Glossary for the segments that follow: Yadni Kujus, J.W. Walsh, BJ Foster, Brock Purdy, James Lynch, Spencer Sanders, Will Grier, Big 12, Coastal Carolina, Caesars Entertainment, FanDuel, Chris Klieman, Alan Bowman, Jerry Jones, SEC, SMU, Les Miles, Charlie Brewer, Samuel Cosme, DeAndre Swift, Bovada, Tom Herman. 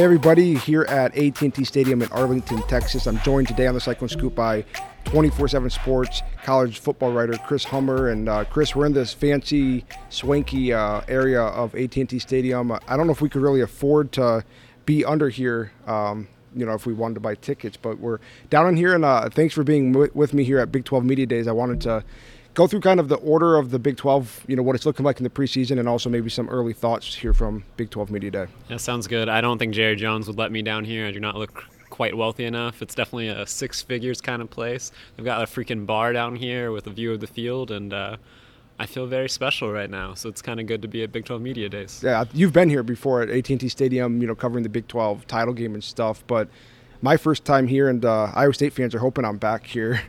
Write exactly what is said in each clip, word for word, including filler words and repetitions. Hey everybody, here at A T and T Stadium in Arlington, Texas. I'm joined today on the Cyclone Scoop by twenty-four seven Sports college football writer Chris Hummer. And uh, Chris, we're in this fancy, swanky uh, area of A T and T Stadium. I don't know if we could really afford to be under here, um, you know, if we wanted to buy tickets, but we're down in here. And uh, thanks for being w- with me here at Big twelve Media Days. I wanted to go through kind of the order of the Big twelve, you know, what it's looking like in the preseason, and also maybe some early thoughts here from Big twelve Media Day. Yeah, sounds good. I don't think Jerry Jones would let me down here. I do not look quite wealthy enough. It's definitely a six figures kind of place. They've got a freaking bar down here with a view of the field, and uh, I feel very special right now. So it's kind of good to be at Big twelve Media Days. Yeah, you've been here before at A T and T Stadium, you know, covering the Big twelve title game and stuff, but my first time here, and uh, Iowa State fans are hoping I'm back here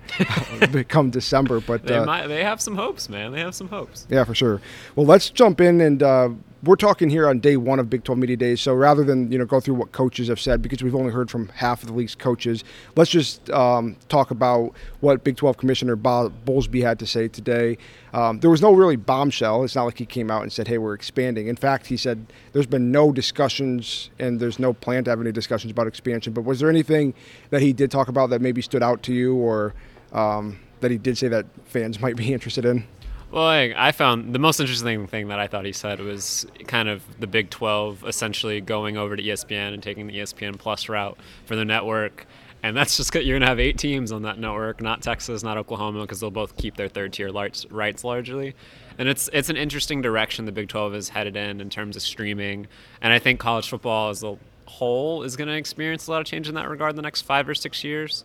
come December. But they, uh, might, they have some hopes, man. They have some hopes. Yeah, for sure. Well, let's jump in, and uh, we're talking here on day one of Big twelve Media Days. So rather than, you know, go through what coaches have said, because we've only heard from half of the league's coaches, let's just um, talk about what Big twelve Commissioner Bob Bowlsby had to say today. Um, there was no really bombshell. It's not like he came out and said, hey, we're expanding. In fact, he said there's been no discussions, and there's no plan to have any discussions about expansion. But was there any anything that he did talk about that maybe stood out to you, or um, that he did say that fans might be interested in? Well, I, I found the most interesting thing that I thought he said was kind of the Big twelve essentially going over to E S P N and taking the E S P N Plus route for the network. And that's just good. You're going to have eight teams on that network, not Texas, not Oklahoma, because they'll both keep their third-tier rights largely. And it's it's an interesting direction the Big twelve is headed in in terms of streaming. And I think college football is the whole is going to experience a lot of change in that regard in the next five or six years.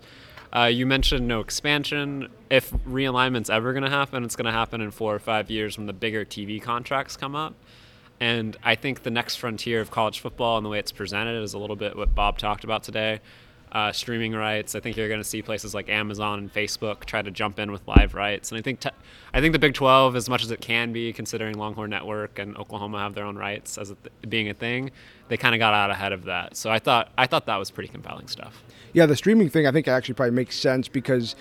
Uh, you mentioned no expansion. If realignment's ever going to happen, it's going to happen in four or five years when the bigger T V contracts come up. And I think the next frontier of college football and the way it's presented is a little bit what Bob talked about today. Uh, streaming rights. I think you're going to see places like Amazon and Facebook try to jump in with live rights. And I think te- I think the Big twelve, as much as it can be, considering Longhorn Network and Oklahoma have their own rights as a th- being a thing, they kind of got out ahead of that. So I thought I thought that was pretty compelling stuff. Yeah, the streaming thing I think actually probably makes sense, because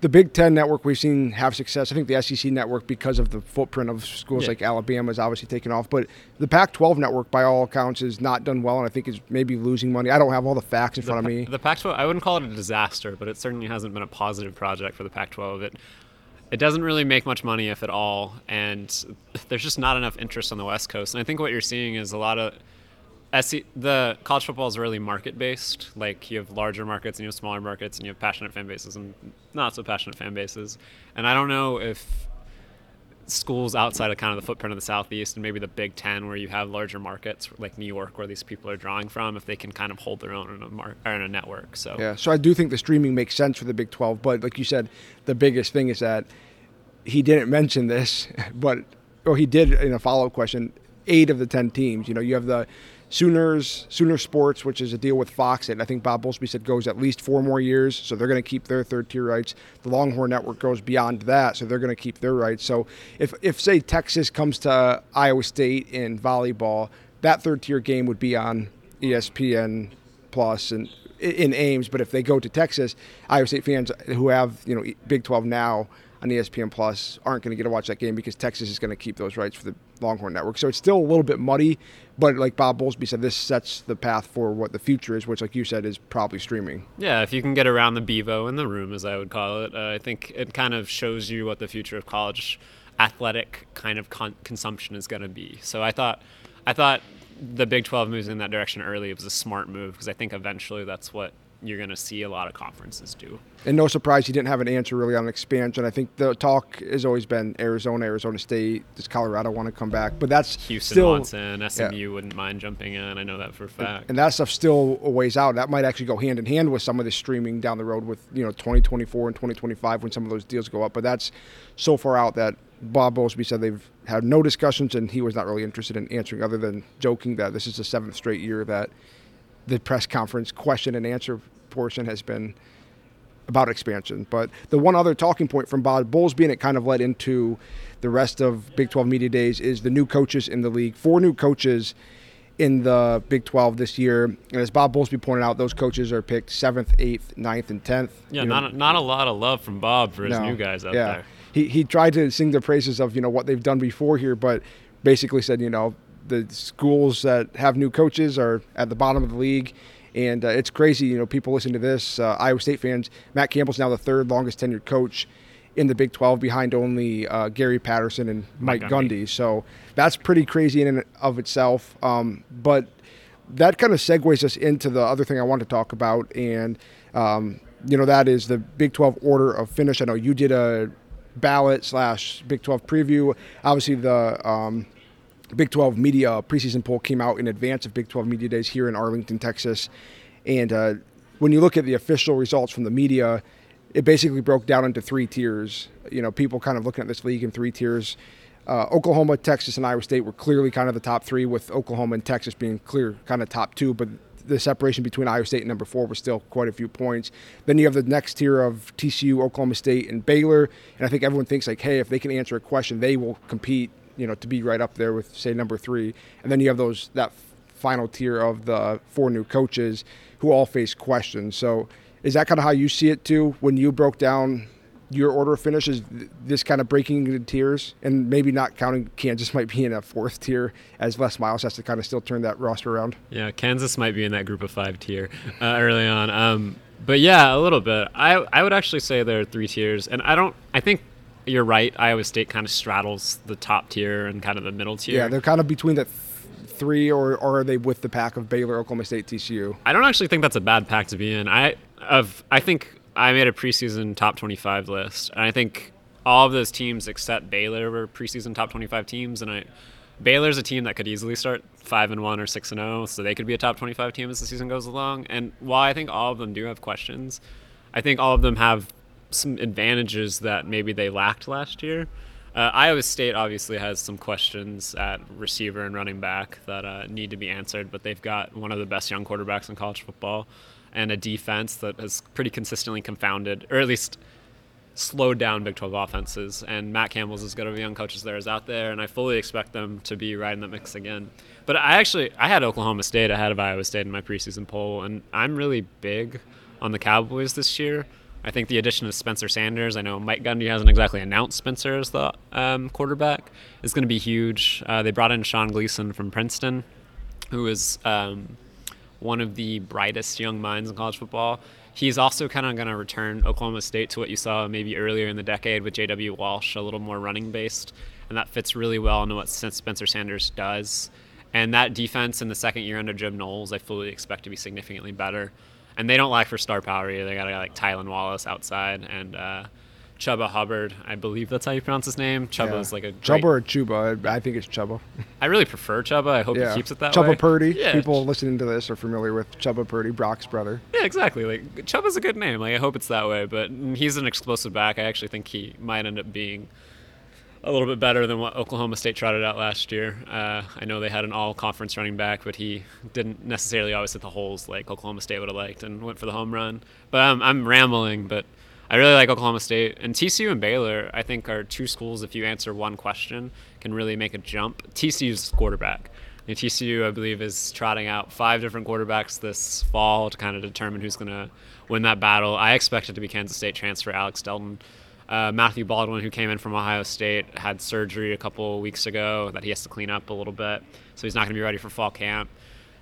the Big Ten network we've seen have success. I think the S E C network, because of the footprint of schools yeah. like Alabama, is obviously taken off. But the Pac twelve network, by all accounts, has not done well, and I think is maybe losing money. I don't have all the facts in the front pa- of me. The Pac twelve, I wouldn't call it a disaster, but it certainly hasn't been a positive project for the Pac twelve. It it doesn't really make much money, if at all, and there's just not enough interest on the West Coast. And I think what you're seeing is a lot of S C, the college football is really market-based. Like, you have larger markets and you have smaller markets, and you have passionate fan bases and not so passionate fan bases. And I don't know if schools outside of kind of the footprint of the Southeast and maybe the Big Ten, where you have larger markets like New York, where these people are drawing from, if they can kind of hold their own in a mar- or in a network. So yeah, so I do think the streaming makes sense for the Big twelve. But like you said, the biggest thing is that he didn't mention this, but or he did in a follow-up question. Eight of the ten teams, you know, you have the Sooners, Sooner Sports, which is a deal with Fox, and I think Bob Bowlsby said goes at least four more years, so they're going to keep their third-tier rights. The Longhorn Network goes beyond that, so they're going to keep their rights. So if, if say, Texas comes to Iowa State in volleyball, that third-tier game would be on E S P N Plus and in Ames, but if they go to Texas, Iowa State fans who have, you know, Big twelve now on E S P N Plus aren't going to get to watch that game, because Texas is going to keep those rights for the Longhorn Network. So it's still a little bit muddy, but like Bob Bowlsby said, this sets the path for what the future is, which, like you said, is probably streaming. Yeah, if you can get around the Bevo in the room, as I would call it, uh, I think it kind of shows you what the future of college athletic kind of con- consumption is going to be. So I thought, I thought the Big twelve moves in that direction early. It was a smart move, because I think eventually that's what you're going to see a lot of conferences do. And no surprise he didn't have an answer really on expansion. I think the talk has always been Arizona, Arizona State. Does Colorado want to come back? But that's Houston still, wants in. S M U yeah. wouldn't mind jumping in. I know that for a fact. And, and that stuff's still a ways out. That might actually go hand in hand with some of the streaming down the road with, you know, twenty twenty-four and twenty twenty-five when some of those deals go up. But that's so far out that Bob Bowlsby said they've had no discussions, and he was not really interested in answering other than joking that this is the seventh straight year that the press conference question and answer portion has been about expansion. But the one other talking point from Bob Bowlsby, and it kind of led into the rest of Big twelve Media Days, is the new coaches in the league. Four new coaches in the Big twelve this year. And as Bob Bowlsby pointed out, those coaches are picked seventh, eighth, ninth, and tenth. Yeah, you know, not, a, not a lot of love from Bob for his no, new guys out yeah. there. He, he tried to sing the praises of, you know, what they've done before here, but basically said, you know, the schools that have new coaches are at the bottom of the league. And uh, it's crazy, you know, people listen to this. Uh, Iowa State fans, Matt Campbell's now the third longest tenured coach in the Big twelve, behind only uh, Gary Patterson and Mike, Mike Gundy. Gundy. So that's pretty crazy in and of itself. Um, but that kind of segues us into the other thing I want to talk about. And, um, you know, that is the Big twelve order of finish. I know you did a ballot slash Big twelve preview. Obviously, the um, Big twelve media preseason poll came out in advance of Big twelve media days here in Arlington, Texas. And uh, when you look at the official results from the media, it basically broke down into three tiers. You know, people kind of looking at this league in three tiers. Uh, Oklahoma, Texas, and Iowa State were clearly kind of the top three, with Oklahoma and Texas being clear kind of top two. But the separation between Iowa State and number four was still quite a few points. Then you have the next tier of T C U, Oklahoma State, and Baylor. And I think everyone thinks, like, hey, if they can answer a question, they will compete, you know, to be right up there with, say, number three. And then you have those that final tier of the four new coaches who all face questions. So is that kind of how you see it, too, when you broke down your order of finish? Is this kind of breaking into tiers? And maybe not counting Kansas might be in a fourth tier, as Les Miles has to kind of still turn that roster around. Yeah, Kansas might be in that group of five tier uh, early on. Um, but, yeah, a little bit. I I would actually say there are three tiers. And I don't – I think – you're right. Iowa State kind of straddles the top tier and kind of the middle tier. Yeah, they're kind of between the th- three, or, or are they with the pack of Baylor, Oklahoma State, T C U? I don't actually think that's a bad pack to be in. I of I think I made a preseason top twenty-five list, and I think all of those teams except Baylor were preseason top twenty-five teams. And I Baylor's a team that could easily start five and one or six and zero, so they could be a top twenty-five team as the season goes along. And while I think all of them do have questions, I think all of them have some advantages that maybe they lacked last year. Uh, Iowa State obviously has some questions at receiver and running back that uh, need to be answered, but they've got one of the best young quarterbacks in college football and a defense that has pretty consistently confounded, or at least slowed down, Big twelve offenses. And Matt Campbell's as good of a young coach as there is out there, and I fully expect them to be right in the mix again. But I actually, I had Oklahoma State ahead of Iowa State in my preseason poll, and I'm really big on the Cowboys this year. I think the addition of Spencer Sanders, I know Mike Gundy hasn't exactly announced Spencer as the um, quarterback, is going to be huge. Uh, they brought in Sean Gleeson from Princeton, who is um, one of the brightest young minds in college football. He's also kind of going to return Oklahoma State to what you saw maybe earlier in the decade with J W. Walsh, a little more running-based, and that fits really well into what Spencer Sanders does. And that defense in the second year under Jim Knowles, I fully expect to be significantly better. And they don't lack for star power either. They got a guy like Tylan Wallace outside and uh, Chubba Hubbard. I believe that's how you pronounce his name. Chubba yeah. is like a great... Chubba or Chuba. I think it's Chubba. I really prefer Chubba. I hope yeah. he keeps it that Chubba way. Chubba Purdy. Yeah. People listening to this are familiar with Chubba Purdy, Brock's brother. Yeah, exactly. Like Chubba's a good name. Like I hope it's that way. But he's an explosive back. I actually think he might end up being a little bit better than what Oklahoma State trotted out last year. Uh, I know they had an all-conference running back, but he didn't necessarily always hit the holes like Oklahoma State would have liked and went for the home run. But um, I'm rambling, but I really like Oklahoma State. And T C U and Baylor, I think, are two schools, if you answer one question, can really make a jump. T C U's quarterback. And T C U, I believe, is trotting out five different quarterbacks this fall to kind of determine who's going to win that battle. I expect it to be Kansas State transfer Alex Delton. Uh, Matthew Baldwin, who came in from Ohio State, had surgery a couple weeks ago that he has to clean up a little bit, so he's not going to be ready for fall camp.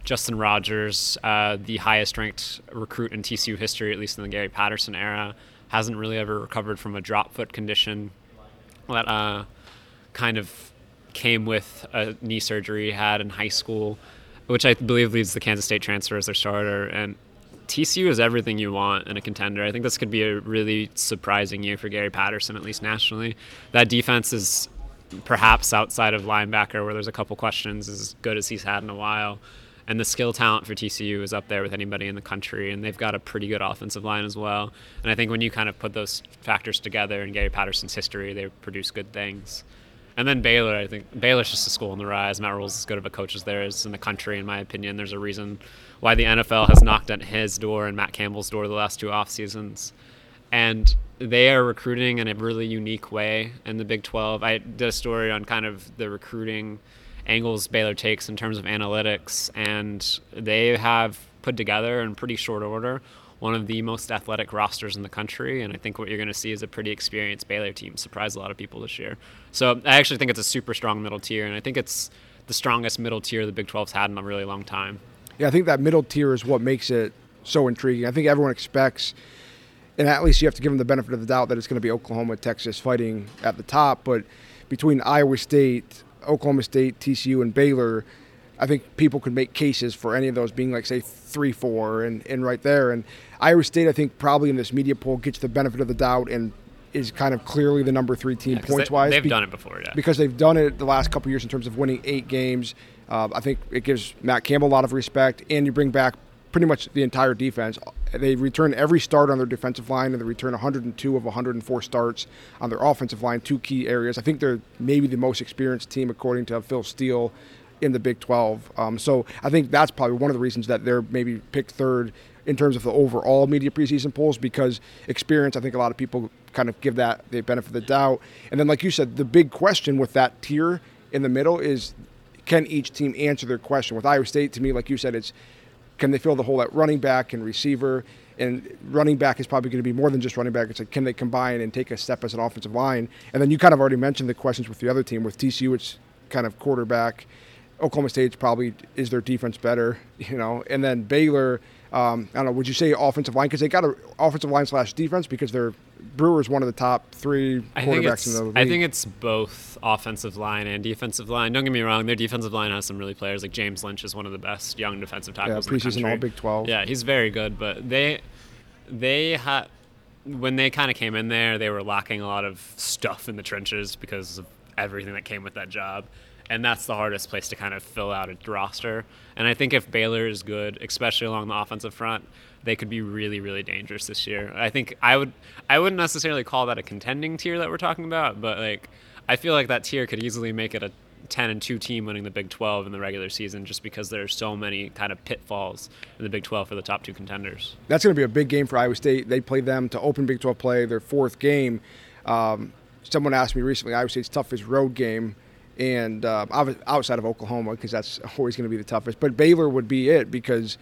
Justin Rogers, uh, the highest-ranked recruit in T C U history, at least in the Gary Patterson era, hasn't really ever recovered from a drop foot condition that uh, kind of came with a knee surgery he had in high school, which I believe leads the Kansas State transfer as their starter. And T C U is everything you want in a contender. I think this could be a really surprising year for Gary Patterson, at least nationally. That defense is perhaps, outside of linebacker, where there's a couple questions, as good as he's had in a while. And the skill talent for T C U is up there with anybody in the country, and they've got a pretty good offensive line as well. And I think when you kind of put those factors together in Gary Patterson's history, they produce good things. And then Baylor, I think Baylor's just a school on the rise. Matt Rule's as good of a coach as there is in the country, in my opinion. There's a reason why the N F L has knocked at his door and Matt Campbell's door the last two off seasons. And they are recruiting in a really unique way in the Big twelve. I did a story on kind of the recruiting angles Baylor takes in terms of analytics, and they have put together in pretty short order one of the most athletic rosters in the country, and I think what you're going to see is a pretty experienced Baylor team surprise a lot of people this year. So I actually think it's a super strong middle tier, and I think it's the strongest middle tier the Big twelve's had in a really long time. Yeah, I think that middle tier is what makes it so intriguing. I think everyone expects, and at least you have to give them the benefit of the doubt, that it's going to be Oklahoma, Texas fighting at the top. But between Iowa State, Oklahoma State, T C U, and Baylor, I think people could make cases for any of those being like, say, three four and, and right there. And Iowa State, I think, probably in this media poll gets the benefit of the doubt and is kind of clearly the number three team yeah, points-wise. They, they've be- done it before, yeah. Because they've done it the last couple of years in terms of winning eight games. Uh, I think it gives Matt Campbell a lot of respect, and you bring back pretty much the entire defense. They return every start on their defensive line, and they return one hundred two of one hundred four starts on their offensive line, two key areas. I think they're maybe the most experienced team, according to Phil Steele, in the Big twelve. Um, so I think that's probably one of the reasons that they're maybe picked third in terms of the overall media preseason polls, because experience, I think a lot of people kind of give that the benefit of the doubt. And then, like you said, the big question with that tier in the middle is, can each team answer their question? With Iowa State, to me, like you said, it's can they fill the hole at running back and receiver? And running back is probably going to be more than just running back. It's like, can they combine and take a step as an offensive line? And then you kind of already mentioned the questions with the other team. With T C U, it's kind of quarterback. Oklahoma State's probably, is their defense better, you know? And then Baylor, um, I don't know, would you say offensive line? Because they got an offensive line slash defense because they're Brewer's one of the top three quarterbacks in the league. I think it's both offensive line and defensive line. Don't get me wrong, their defensive line has some really players. Like James Lynch is one of the best young defensive tackles in the country. Yeah, preseason all Big twelve. Yeah, he's very good. But they, they had, when they kind of came in there, they were lacking a lot of stuff in the trenches because of everything that came with that job. And that's the hardest place to kind of fill out a roster. And I think if Baylor is good, especially along the offensive front, they could be really, really dangerous this year. I think I would, I wouldn't necessarily call that a contending tier that we're talking about, but like I feel like that tier could easily make it a ten and two team winning the Big twelve in the regular season, just because there are so many kind of pitfalls in the Big twelve for the top two contenders. That's going to be a big game for Iowa State. They play them to open Big twelve play, their fourth game. Um, someone asked me recently, Iowa State's toughest road game, and uh, outside of Oklahoma, because that's always going to be the toughest. But Baylor would be it, because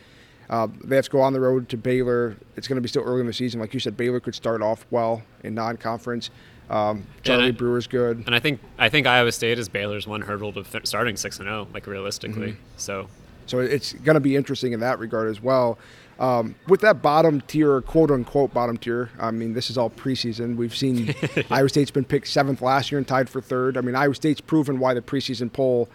uh, they have to go on the road to Baylor. It's going to be still early in the season. Like you said, Baylor could start off well in non-conference. Um, Charlie I, Brewer's good. And I think I think Iowa State is Baylor's one hurdle to f- starting six and oh, like realistically. Mm-hmm. So so it's going to be interesting in that regard as well. Um, with that bottom tier, quote-unquote bottom tier, I mean, this is all preseason. We've seen Iowa State's been picked seventh last year and tied for third. I mean, Iowa State's proven why the preseason poll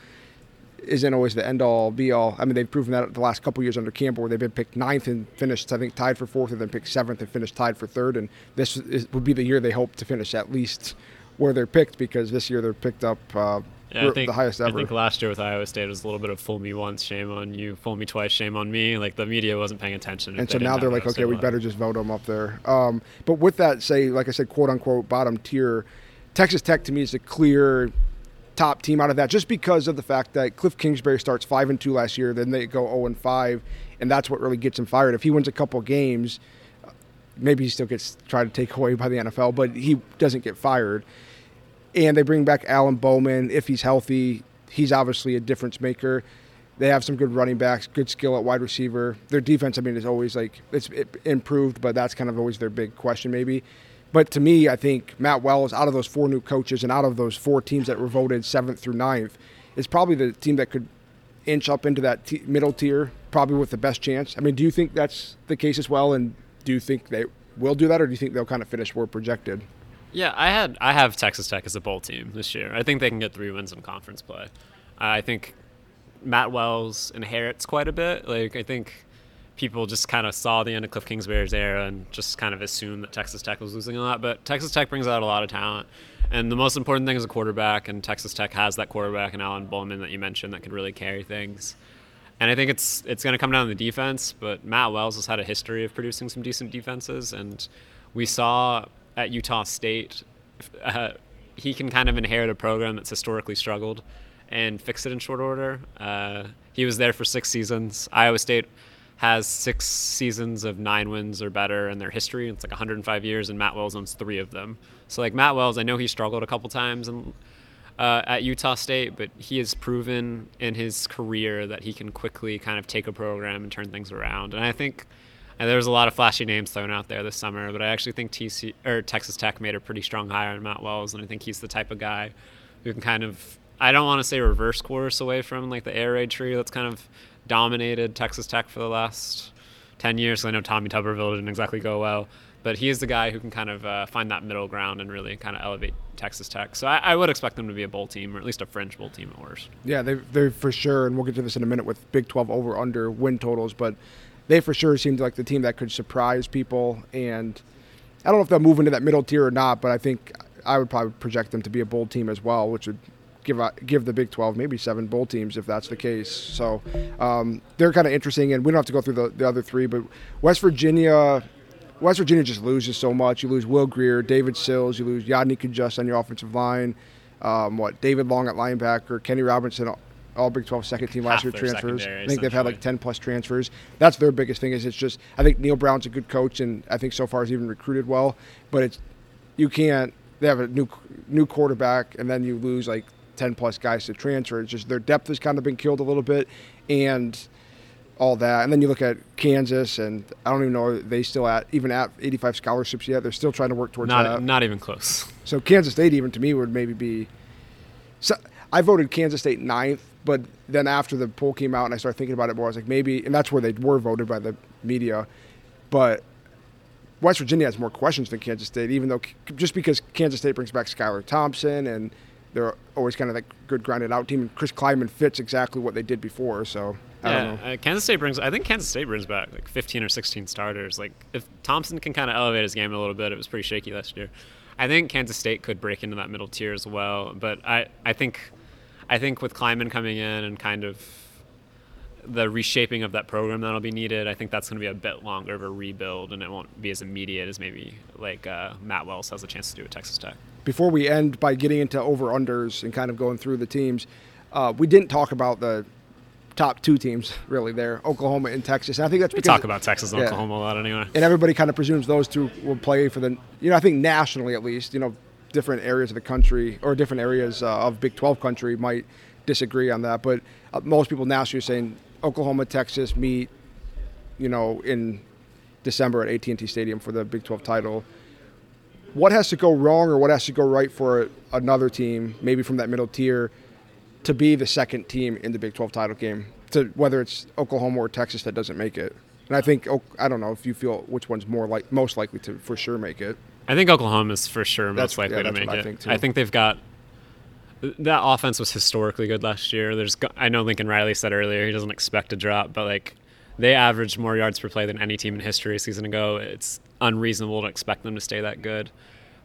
isn't always the end-all, be-all. I mean, they've proven that the last couple years under Campbell, where they've been picked ninth and finished, I think, tied for fourth, and then picked seventh and finished tied for third. And this is, would be the year they hope to finish at least where they're picked, because this year they're picked up uh, yeah, I think, the highest ever. I think last year with Iowa State was a little bit of fool me once, shame on you, fool me twice, shame on me. Like the media wasn't paying attention. And so they now they're like, okay, we better just vote them up there. Um, but with that, say, like I said, quote-unquote bottom tier, Texas Tech to me is the clear top team out of that, just because of the fact that Cliff Kingsbury starts five and two last year, then they go oh and five, and that's what really gets him fired. If he wins a couple games, maybe he still gets tried to take away by the N F L, but he doesn't get fired. And they bring back Alan Bowman. If he's healthy, he's obviously a difference maker. They have some good running backs, good skill at wide receiver. Their defense, I mean, is always like it's it improved, but that's kind of always their big question maybe. But to me, I think Matt Wells, out of those four new coaches and out of those four teams that were voted seventh through ninth, is probably the team that could inch up into that t- middle tier, probably with the best chance. I mean, do you think that's the case as well? And do you think they will do that, or do you think they'll kind of finish where projected? Yeah, I had I have Texas Tech as a bowl team this year. I think they can get three wins in conference play. I think Matt Wells inherits quite a bit. Like I think people just kind of saw the end of Cliff Kingsbury's era and just kind of assumed that Texas Tech was losing a lot. But Texas Tech brings out a lot of talent. And the most important thing is a quarterback, and Texas Tech has that quarterback in Alan Bowman that you mentioned that can really carry things. And I think it's it's going to come down to the defense, but Matt Wells has had a history of producing some decent defenses, and we saw – at Utah State, uh, he can kind of inherit a program that's historically struggled and fix it in short order. Uh, he was there for six seasons. Iowa State has six seasons of nine wins or better in their history. It's like one hundred five years, and Matt Wells owns three of them. So, like, Matt Wells, I know he struggled a couple times in, uh, at Utah State, but he has proven in his career that he can quickly kind of take a program and turn things around. And I think... And there was a lot of flashy names thrown out there this summer, but I actually think T C or Texas Tech made a pretty strong hire on Matt Wells, and I think he's the type of guy who can kind of I don't want to say reverse course away from like the air raid tree that's kind of dominated Texas Tech for the last ten years. So I know Tommy Tuberville didn't exactly go well, but he is the guy who can kind of uh, find that middle ground and really kind of elevate Texas Tech. So I, I would expect them to be a bowl team, or at least a fringe bowl team at worst. Yeah, they they for sure, and we'll get to this in a minute with Big twelve over under win totals, but they for sure seemed like the team that could surprise people. And I don't know if they'll move into that middle tier or not, but I think I would probably project them to be a bowl team as well, which would give give the Big twelve maybe seven bowl teams if that's the case. So um, they're kind of interesting, and we don't have to go through the, the other three, but West Virginia – West Virginia just loses so much. You lose Will Grier, David Sills, you lose Yadni Kujus on your offensive line, um, what David Long at linebacker, Kenny Robinson, all Big twelve second team last year transfers. I think they've had like ten plus transfers. That's their biggest thing. Is it's just I think Neil Brown's a good coach, and I think so far he's even recruited well. But it's you can't. They have a new new quarterback, and then you lose like ten plus guys to transfer. It's just their depth has kind of been killed a little bit, and all that. And then you look at Kansas, and I don't even know, are they still at even at eighty-five scholarships yet? They're still trying to work towards not, that. Not even close. So Kansas State, even to me, would maybe be so – I voted Kansas State ninth, but then after the poll came out and I started thinking about it more, I was like maybe – and that's where they were voted by the media. But West Virginia has more questions than Kansas State, even though – just because Kansas State brings back Skylar Thompson and they're always kind of that good grinded-out team. And Chris Klieman fits exactly what they did before, so – I yeah, don't know. Uh, Kansas State brings. I think Kansas State brings back like fifteen or sixteen starters. Like if Thompson can kind of elevate his game a little bit, it was pretty shaky last year. I think Kansas State could break into that middle tier as well. But I, I think, I think with Klieman coming in and kind of the reshaping of that program that'll be needed, I think that's going to be a bit longer of a rebuild, and it won't be as immediate as maybe like uh, Matt Wells has a chance to do at Texas Tech. Before we end by getting into over unders and kind of going through the teams, uh, we didn't talk about the top two teams really there, Oklahoma and Texas. And I think that's because we talk about Texas and yeah, Oklahoma a lot anyway. And everybody kind of presumes those two will play for the, you know, I think nationally at least, you know, different areas of the country or different areas uh, of Big twelve country might disagree on that. But uh, most people nationally are saying Oklahoma, Texas meet, you know, in December at A T and T Stadium for the Big twelve title. What has to go wrong or what has to go right for another team, maybe from that middle tier, to be the second team in the Big twelve title game, to whether it's Oklahoma or Texas that doesn't make it? And I think, I don't know if you feel which one's more like most likely to for sure make it. I think Oklahoma's for sure most that's, likely yeah, to make it. I think, I think they've got that offense was historically good last year. There's I know Lincoln Riley said earlier he doesn't expect a drop, but like they averaged more yards per play than any team in history a season ago. It's unreasonable to expect them to stay that good.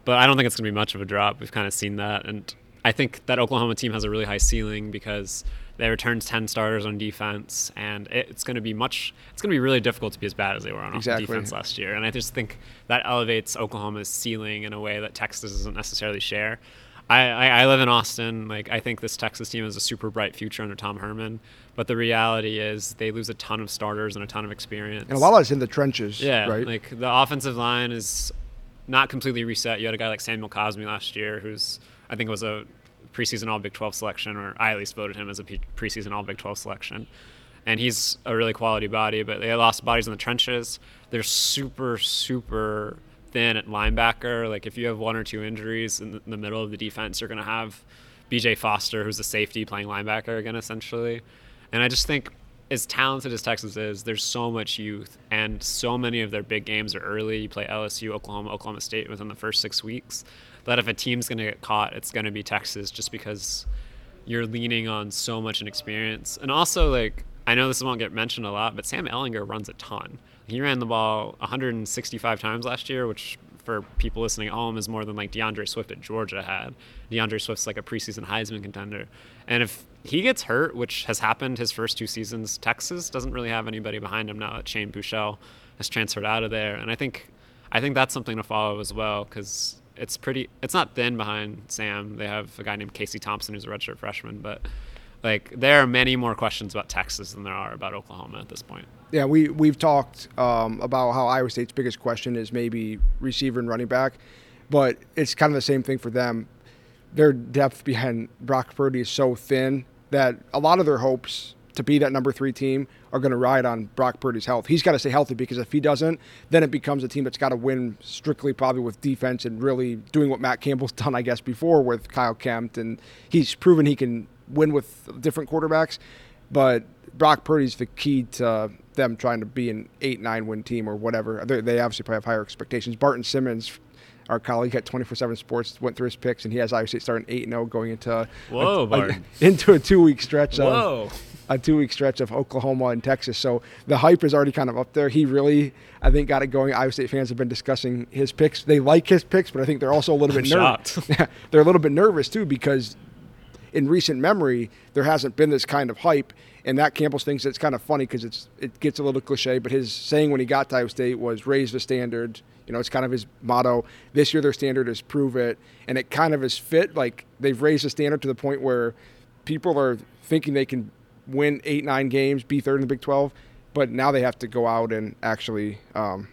But I don't think it's going to be much of a drop. We've kind of seen that, and I think that Oklahoma team has a really high ceiling because they returned ten starters on defense, and it's going to be much. It's going to be really difficult to be as bad as they were on exactly. defense last year, and I just think that elevates Oklahoma's ceiling in a way that Texas doesn't necessarily share. I, I, I live in Austin. Like I think this Texas team has a super bright future under Tom Herman, but the reality is they lose a ton of starters and a ton of experience. And a lot of it's in the trenches. Yeah, right? Like the offensive line is not completely reset. You had a guy like Samuel Cosme last year who's. I think it was a preseason All Big twelve selection, or I at least voted him as a preseason All Big twelve selection. And he's a really quality body, but they lost bodies in the trenches. They're super, super thin at linebacker. Like if you have one or two injuries in the middle of the defense, you're going to have B J Foster, who's a safety, playing linebacker again, essentially. And I just think as talented as Texas is, there's so much youth, and so many of their big games are early. You play L S U, Oklahoma, Oklahoma State within the first six weeks. That if a team's going to get caught, it's going to be Texas, just because you're leaning on so much inexperience. And also, like, I know this won't get mentioned a lot, but Sam Ehlinger runs a ton. He ran the ball one hundred sixty-five times last year, which for people listening at home is more than, like, DeAndre Swift at Georgia had. DeAndre Swift's, like, a preseason Heisman contender. And if he gets hurt, which has happened his first two seasons, Texas doesn't really have anybody behind him now that Shane Buechele has transferred out of there. And I think, I think that's something to follow as well, because it's pretty it's not thin behind Sam. They have a guy named Casey Thompson who's a redshirt freshman, but like there are many more questions about Texas than there are about Oklahoma at this point. Yeah, we we've talked um, about how Iowa State's biggest question is maybe receiver and running back, but it's kind of the same thing for them. Their depth behind Brock Purdy is so thin that a lot of their hopes to beat that number three team are going to ride on Brock Purdy's health. He's got to stay healthy, because if he doesn't, then it becomes a team that's got to win strictly probably with defense and really doing what Matt Campbell's done, I guess, before with Kyle Kemp. And he's proven he can win with different quarterbacks. But Brock Purdy's the key to them trying to be an eight nine win team or whatever. They obviously probably have higher expectations. Barton Simmons, our colleague at twenty-four seven Sports, went through his picks, and he has Iowa State starting eight and oh going into Whoa, a, a, into a two-week stretch of Whoa. a two-week stretch of Oklahoma and Texas. So the hype is already kind of up there. He really, I think, got it going. Iowa State fans have been discussing his picks. They like his picks, but I think they're also a little bit nervous. They're a little bit nervous too, because in recent memory, there hasn't been this kind of hype. And Matt Campbell thinks it's kind of funny because it's it gets a little cliche, but his saying when he got to Iowa State was raise the standard. You know, it's kind of his motto. This year their standard is prove it. And it kind of is fit. Like, they've raised the standard to the point where people are thinking they can win eight, nine games, be third in the Big twelve. But now they have to go out and actually um,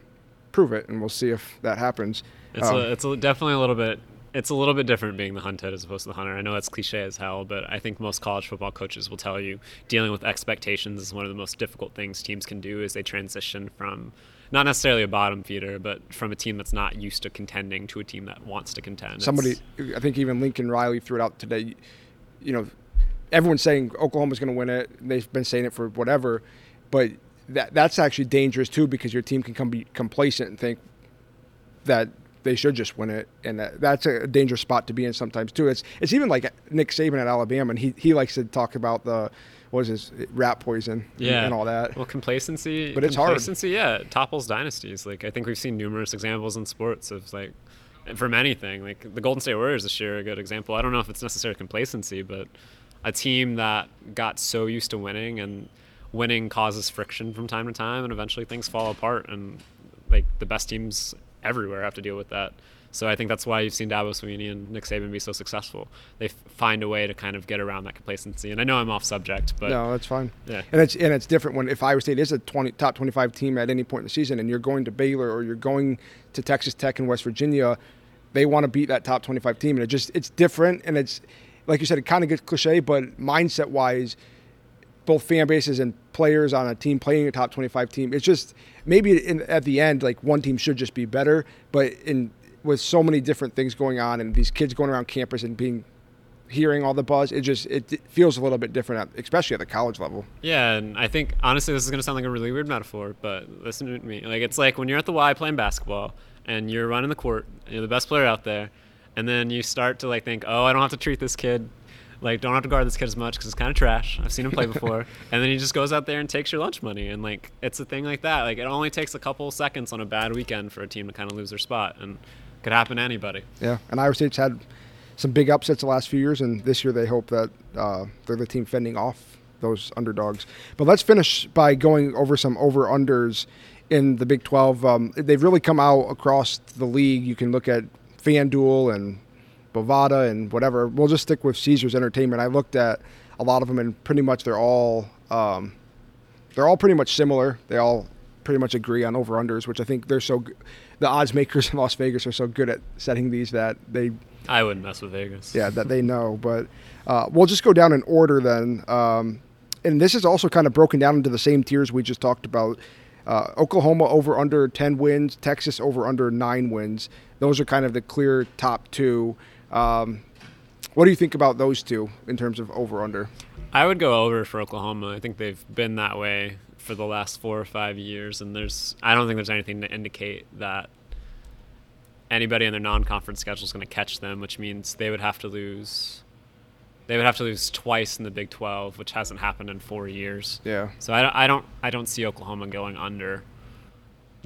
prove it. And we'll see if that happens. It's, um, a, it's a, definitely a little bit. It's a little bit different being the hunted as opposed to the hunter. I know that's cliche as hell, but I think most college football coaches will tell you dealing with expectations is one of the most difficult things teams can do as they transition from not necessarily a bottom feeder, but from a team that's not used to contending to a team that wants to contend. Somebody, it's, I think even Lincoln Riley threw it out today. You know, everyone's saying Oklahoma's going to win it. They've been saying it for whatever, but that that's actually dangerous too, because your team can come be complacent and think that they should just win it, and that, that's a dangerous spot to be in sometimes too. It's it's even like Nick Saban at Alabama, and he, he likes to talk about the what is his rat poison yeah. and, and all that. Well, complacency, but it's complacency, hard. Yeah, it topples dynasties. Like, I think we've seen numerous examples in sports of, like, from anything. Like the Golden State Warriors this year are a good example. I don't know if it's necessarily complacency, but a team that got so used to winning, and winning causes friction from time to time, and eventually things fall apart, and like the best teams everywhere have to deal with that. So I think that's why you've seen Dabo Sweeney and Nick Saban be so successful. They f- find a way to kind of get around that complacency. And I know I'm off subject, but no, that's fine. Yeah, and it's and it's different when if Iowa State is a twenty top twenty-five team at any point in the season, and you're going to Baylor or you're going to Texas Tech and West Virginia, they want to beat that top twenty-five team, and it just it's different. And it's like you said, it kind of gets cliche, but mindset wise, both fan bases and players on a team playing a top twenty-five team, it's just maybe in, at the end, like one team should just be better, but in with so many different things going on and these kids going around campus and being hearing all the buzz, it just it, it feels a little bit different, especially at the college level. Yeah, and I think honestly this is going to sound like a really weird metaphor, but listen to me. Like, it's like when you're at the Y playing basketball and you're running the court, and you're the best player out there, and then you start to like think, oh, I don't have to treat this kid. Like, don't have to guard this kid as much because it's kind of trash. I've seen him play before. And then he just goes out there and takes your lunch money. And, like, it's a thing like that. Like, it only takes a couple seconds on a bad weekend for a team to kind of lose their spot. And it could happen to anybody. Yeah. And Iowa State's had some big upsets the last few years. And this year they hope that uh, they're the team fending off those underdogs. But let's finish by going over some over-unders in the Big twelve. Um, they've really come out across the league. You can look at FanDuel and Bovada and whatever. We'll just stick with Caesars Entertainment. I looked at a lot of them, and pretty much they're all um, they're all pretty much similar. They all pretty much agree on over-unders, which I think they're so good. The odds makers in Las Vegas are so good at setting these that they I wouldn't mess with Vegas. Yeah, that they know. But uh, we'll just go down in order then. Um, and this is also kind of broken down into the same tiers we just talked about. Uh, Oklahoma over-under ten wins. Texas over-under nine wins. Those are kind of the clear top two. Um, what do you think about those two in terms of over-under? I would go over for Oklahoma. I think they've been that way for the last four or five years, and there's I don't think there's anything to indicate that anybody in their non-conference schedule is going to catch them, which means they would have to lose. They would have to lose twice in the Big twelve, which hasn't happened in four years. Yeah. So I, I don't I don't see Oklahoma going under.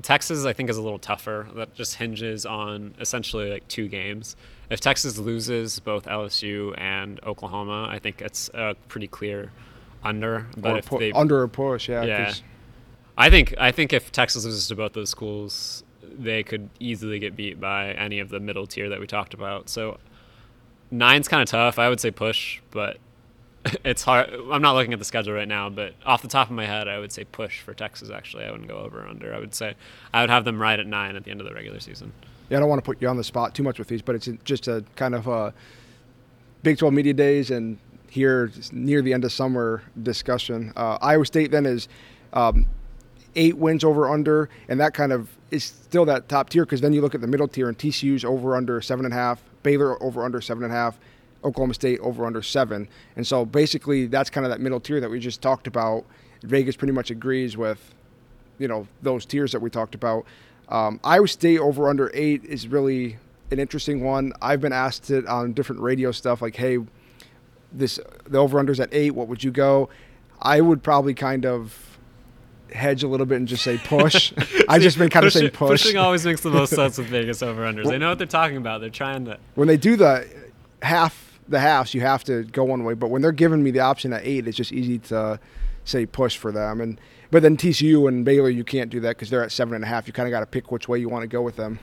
Texas, I think, is a little tougher. That just hinges on essentially like two games. If Texas loses both L S U and Oklahoma, I think it's a pretty clear under. But or if pu- they, under a push, yeah. yeah. I think I think if Texas loses to both those schools, they could easily get beat by any of the middle tier that we talked about. So nine's kind of tough. I would say push, but it's hard. I'm not looking at the schedule right now, but off the top of my head, I would say push for Texas, actually. I wouldn't go over or under. I would say I would have them right at nine at the end of the regular season. Yeah, I don't want to put you on the spot too much with these, but it's just a kind of uh, Big twelve media days and here near the end of summer discussion. Uh, Iowa State then is um, eight wins over under, and that kind of is still that top tier, because then you look at the middle tier, and T C U's over under seven and a half, Baylor over under seven and a half, Oklahoma State over under seven. And so basically that's kind of that middle tier that we just talked about. Vegas pretty much agrees with, you know, those tiers that we talked about. Um, Iowa State over under eight is really an interesting one. I've been asked it on different radio stuff, like, hey, this the over under's at eight, what would you go? I would probably kind of hedge a little bit and just say push. See, I've just been kind push, of saying push. Pushing always makes the most sense with Vegas over unders. Well, they know what they're talking about. They're trying to. When they do the half the halves, you have to go one way. But when they're giving me the option at eight, it's just easy to say push for them. And but then T C U and Baylor, you can't do that because they're at seven and a half. You kind of got to pick which way you want to go with them.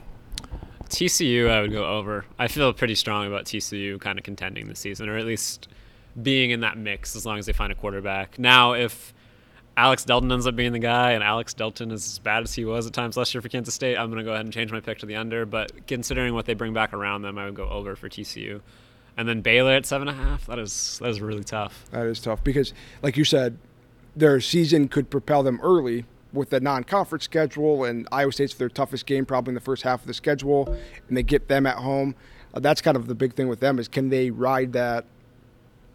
T C U, I would go over. I feel pretty strong about T C U kind of contending this season, or at least being in that mix as long as they find a quarterback. Now, if Alex Delton ends up being the guy, and Alex Delton is as bad as he was at times last year for Kansas State, I'm going to go ahead and change my pick to the under. But considering what they bring back around them, I would go over for T C U. And then Baylor at seven and a half, that is, that is really tough. That is tough because, like you said, their season could propel them early with the non-conference schedule, and Iowa State's their toughest game probably in the first half of the schedule, and they get them at home. Uh, that's kind of the big thing with them is can they ride that?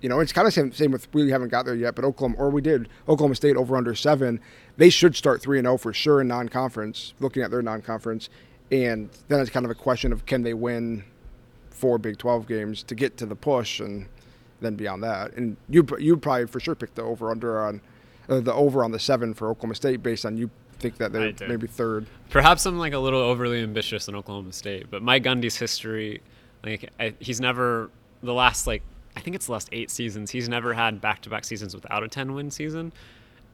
You know, it's kind of same same with we haven't got there yet, but Oklahoma or we did Oklahoma State over under seven. They should start three and zero for sure in non-conference. Looking at their non-conference, and then it's kind of a question of can they win four Big twelve games to get to the push, and then beyond that. And you you probably for sure pick the over under on. Uh, the over on the seven for Oklahoma State based on you think that they're maybe third. Perhaps I'm like a little overly ambitious in Oklahoma State, but Mike Gundy's history, like I, he's never the last like I think it's the last eight seasons he's never had back-to-back seasons without a ten-win season.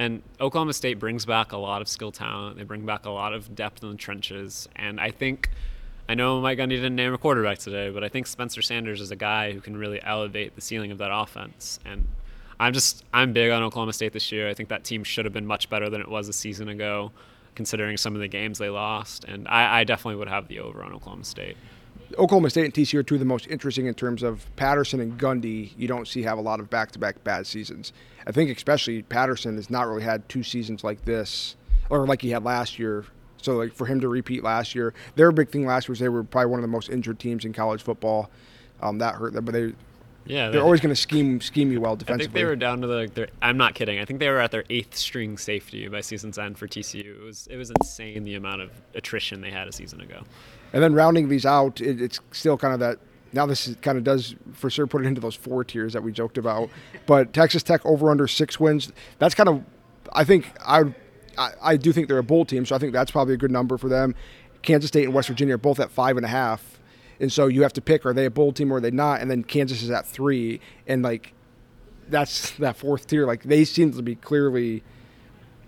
And Oklahoma State brings back a lot of skill talent. They bring back a lot of depth in the trenches, and I think I know Mike Gundy didn't name a quarterback today, but I think Spencer Sanders is a guy who can really elevate the ceiling of that offense. And I'm just I'm big on Oklahoma State this year. I think that team should have been much better than it was a season ago, considering some of the games they lost. And I, I definitely would have the over on Oklahoma State. Oklahoma State and T C U are two of the most interesting in terms of Patterson and Gundy. You don't see have a lot of back-to-back bad seasons. I think especially Patterson has not really had two seasons like this or like he had last year. So like for him to repeat last year, their big thing last year was they were probably one of the most injured teams in college football. Um, that hurt them, but they. Yeah, they're they, always going to scheme scheme you well defensively. I think they were down to the, their, I'm not kidding. I think they were at their eighth string safety by season's end for T C U. It was it was insane the amount of attrition they had a season ago. And then rounding these out, it, it's still kind of that. Now this is, kind of does for sure put it into those four tiers that we joked about. But Texas Tech over under six wins. That's kind of, I think I, I I do think they're a bowl team, so I think that's probably a good number for them. Kansas State and West Virginia are both at five and a half. And so you have to pick, are they a bowl team or are they not? And then Kansas is at three. And, like, that's that fourth tier. Like, they seem to be clearly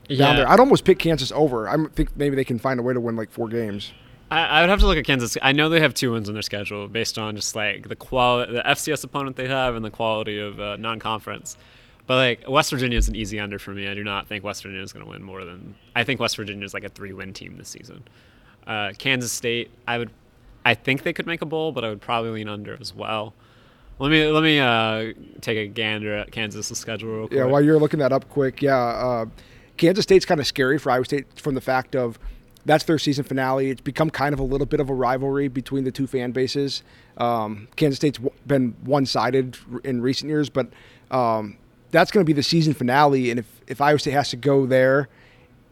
yeah. down there. I'd almost pick Kansas over. I think maybe they can find a way to win, like, four games. I, I would have to look at Kansas. I know they have two wins on their schedule based on just, like, the quali- the F C S opponent they have and the quality of uh, non-conference. But, like, West Virginia is an easy under for me. I do not think West Virginia is going to win more than – I think West Virginia is, like, a three-win team this season. Uh, Kansas State, I would – I think they could make a bowl, but I would probably lean under as well. Let me let me uh, take a gander at Kansas' schedule real quick. Yeah, while you're looking that up quick, yeah, uh, Kansas State's kind of scary for Iowa State from the fact of that's their season finale. It's become kind of a little bit of a rivalry between the two fan bases. Um, Kansas State's been one-sided in recent years, but um, that's going to be the season finale, and if, if Iowa State has to go there,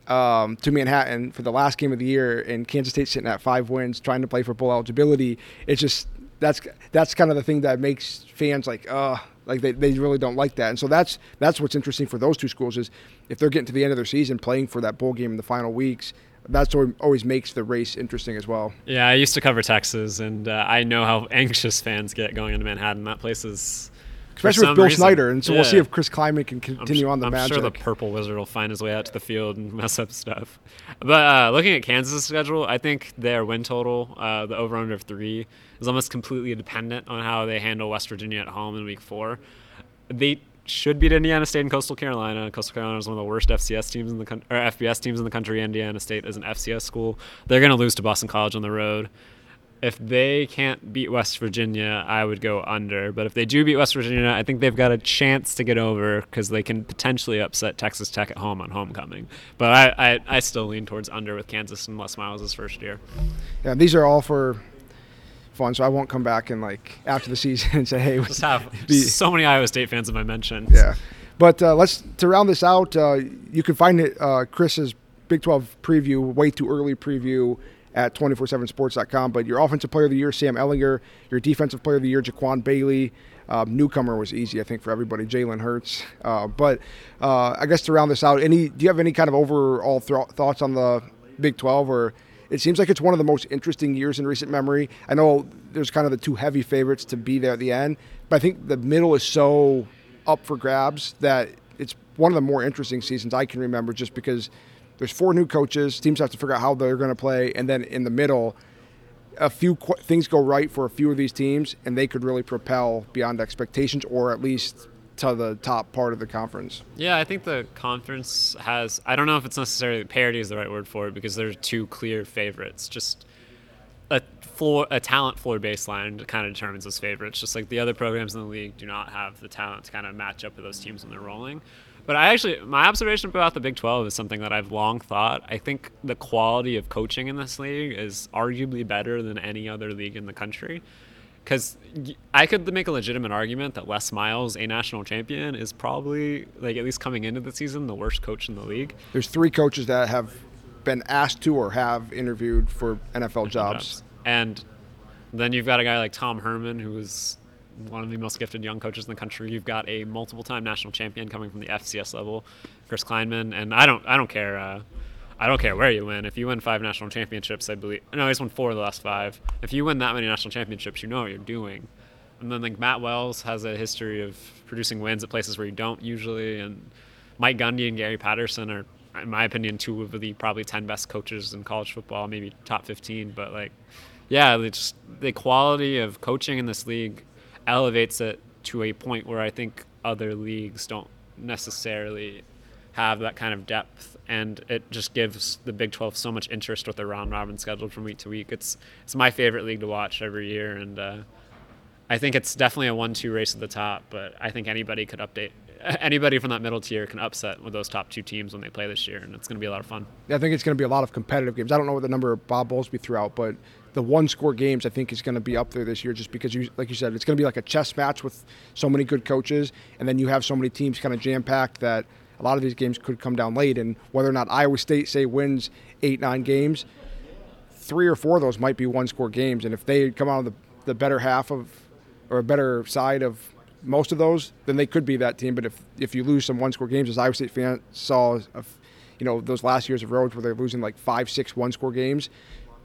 Um, to Manhattan for the last game of the year, and Kansas State sitting at five wins trying to play for bowl eligibility, it's just that's that's kind of the thing that makes fans like uh like they, they really don't like that. And so that's that's what's interesting for those two schools is if they're getting to the end of their season playing for that bowl game in the final weeks, that's what always makes the race interesting as well. Yeah, I used to cover Texas, and uh, I know how anxious fans get going into Manhattan. That place is especially with Bill reason. Snyder, and so yeah. We'll see if Chris Klieman can continue I'm, on the I'm magic. I'm sure the Purple Wizard will find his way out to the field and mess up stuff. But uh, looking at Kansas' schedule, I think their win total, uh, the over-under of three, is almost completely dependent on how they handle West Virginia at home in week four. They should beat Indiana State and Coastal Carolina. Coastal Carolina is one of the worst F C S teams in the con- or F B S teams in the country. Indiana State is an F C S school. They're going to lose to Boston College on the road. if they can't beat West Virginia, I would go under. But if they do beat West Virginia, I think they've got a chance to get over because they can potentially upset Texas Tech at home on homecoming. But I, I, I still lean towards under with Kansas and Les Miles' first year. Yeah, these are all for fun, so I won't come back and like after the season and say, hey. Just have be, so many Iowa State fans in my mentions. Yeah. But uh, let's to round this out, uh, you can find it, uh, Chris's Big twelve preview, way too early preview at two four seven sports dot com. But your Offensive Player of the Year, Sam Ehlinger. Your Defensive Player of the Year, Jaquan Bailey. Um, newcomer was easy, I think, for everybody. Jalen Hurts. Uh, but uh, I guess to round this out, any do you have any kind of overall th- thoughts on the Big twelve? Or it seems like it's one of the most interesting years in recent memory. I know there's kind of the two heavy favorites to be there at the end, but I think the middle is so up for grabs that it's one of the more interesting seasons I can remember, just because there's four new coaches, teams have to figure out how they're going to play, and then in the middle, a few qu- things go right for a few of these teams, and they could really propel beyond expectations, or at least to the top part of the conference. Yeah, I think the conference has, I don't know if it's necessarily, parity is the right word for it, because there are two clear favorites. Just a floor, a talent floor baseline kind of determines those favorites, just like the other programs in the league do not have the talent to kind of match up with those teams when they're rolling. But I actually, my observation about the Big twelve is something that I've long thought. I think the quality of coaching in this league is arguably better than any other league in the country. Because I could make a legitimate argument that Les Miles, a national champion, is probably, like at least coming into the season, the worst coach in the league. There's three coaches that have been asked to or have interviewed for N F L jobs. And then you've got a guy like Tom Herman, who is one of the most gifted young coaches in the country. You've got a multiple-time national champion coming from the F C S level, Chris Klieman, and I don't, I don't care, uh, I don't care where you win. If you win five national championships, I believe, no, he's won four of the last five. If you win that many national championships, you know what you're doing. And then like Matt Wells has a history of producing wins at places where you don't usually, and Mike Gundy and Gary Patterson are, in my opinion, two of the probably ten best coaches in college football, maybe top fifteen. But like, yeah, they just, the quality of coaching in this league elevates it to a point where I think other leagues don't necessarily have that kind of depth, and it just gives the Big twelve so much interest with their round robin scheduled from week to week. It's it's my favorite league to watch every year, and uh, I think it's definitely a one two race at the top, but I think anybody could update anybody from that middle tier can upset with those top two teams when they play this year, and it's going to be a lot of fun. Yeah, I think it's going to be a lot of competitive games. I don't know what the number of Bob Bowlsby threw out, but the one-score games I think is going to be up there this year, just because, you, like you said, it's going to be like a chess match with so many good coaches, and then you have so many teams kind of jam-packed that a lot of these games could come down late, and whether or not Iowa State, say, wins eight, nine games, three or four of those might be one-score games, and if they come out of the, the better half of or a better side of most of those, then they could be that team. But if if you lose some one-score games, as Iowa State fans saw, you know, those last years of roads where they're losing like five, six one-score games,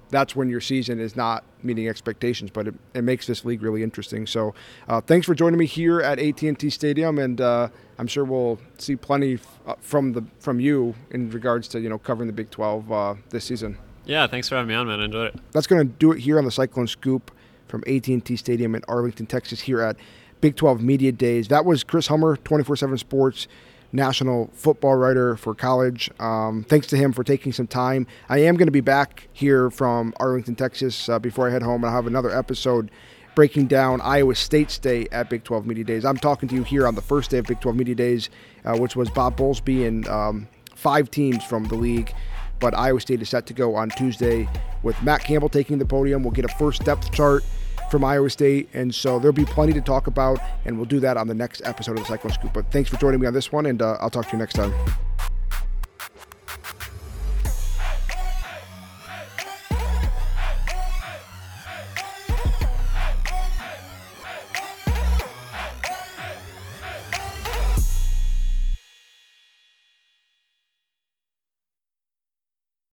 that's when your season is not meeting expectations. But it, it makes this league really interesting. So uh, thanks for joining me here at A T and T Stadium, and uh, I'm sure we'll see plenty from the from you in regards to, you know, covering the Big twelve uh, this season. Yeah, thanks for having me on, man. I enjoyed it. That's going to do it here on the Cyclone Scoop from A T and T Stadium in Arlington, Texas, here at Big twelve Media Days. That was Chris Hummer, twenty-four seven Sports national football writer for college. Um, thanks to him for taking some time. I am going to be back here from Arlington, Texas, uh, before I head home, and I'll have another episode breaking down Iowa State's day at Big twelve Media Days. I'm talking to you here on the first day of Big twelve Media Days, uh, which was Bob Bowlsby and um, five teams from the league. But Iowa State is set to go on Tuesday with Matt Campbell taking the podium. We'll get a first depth chart from Iowa State, and so there'll be plenty to talk about, and we'll do that on the next episode of the Cyclone Scoop. But thanks for joining me on this one, and uh, I'll talk to you next time.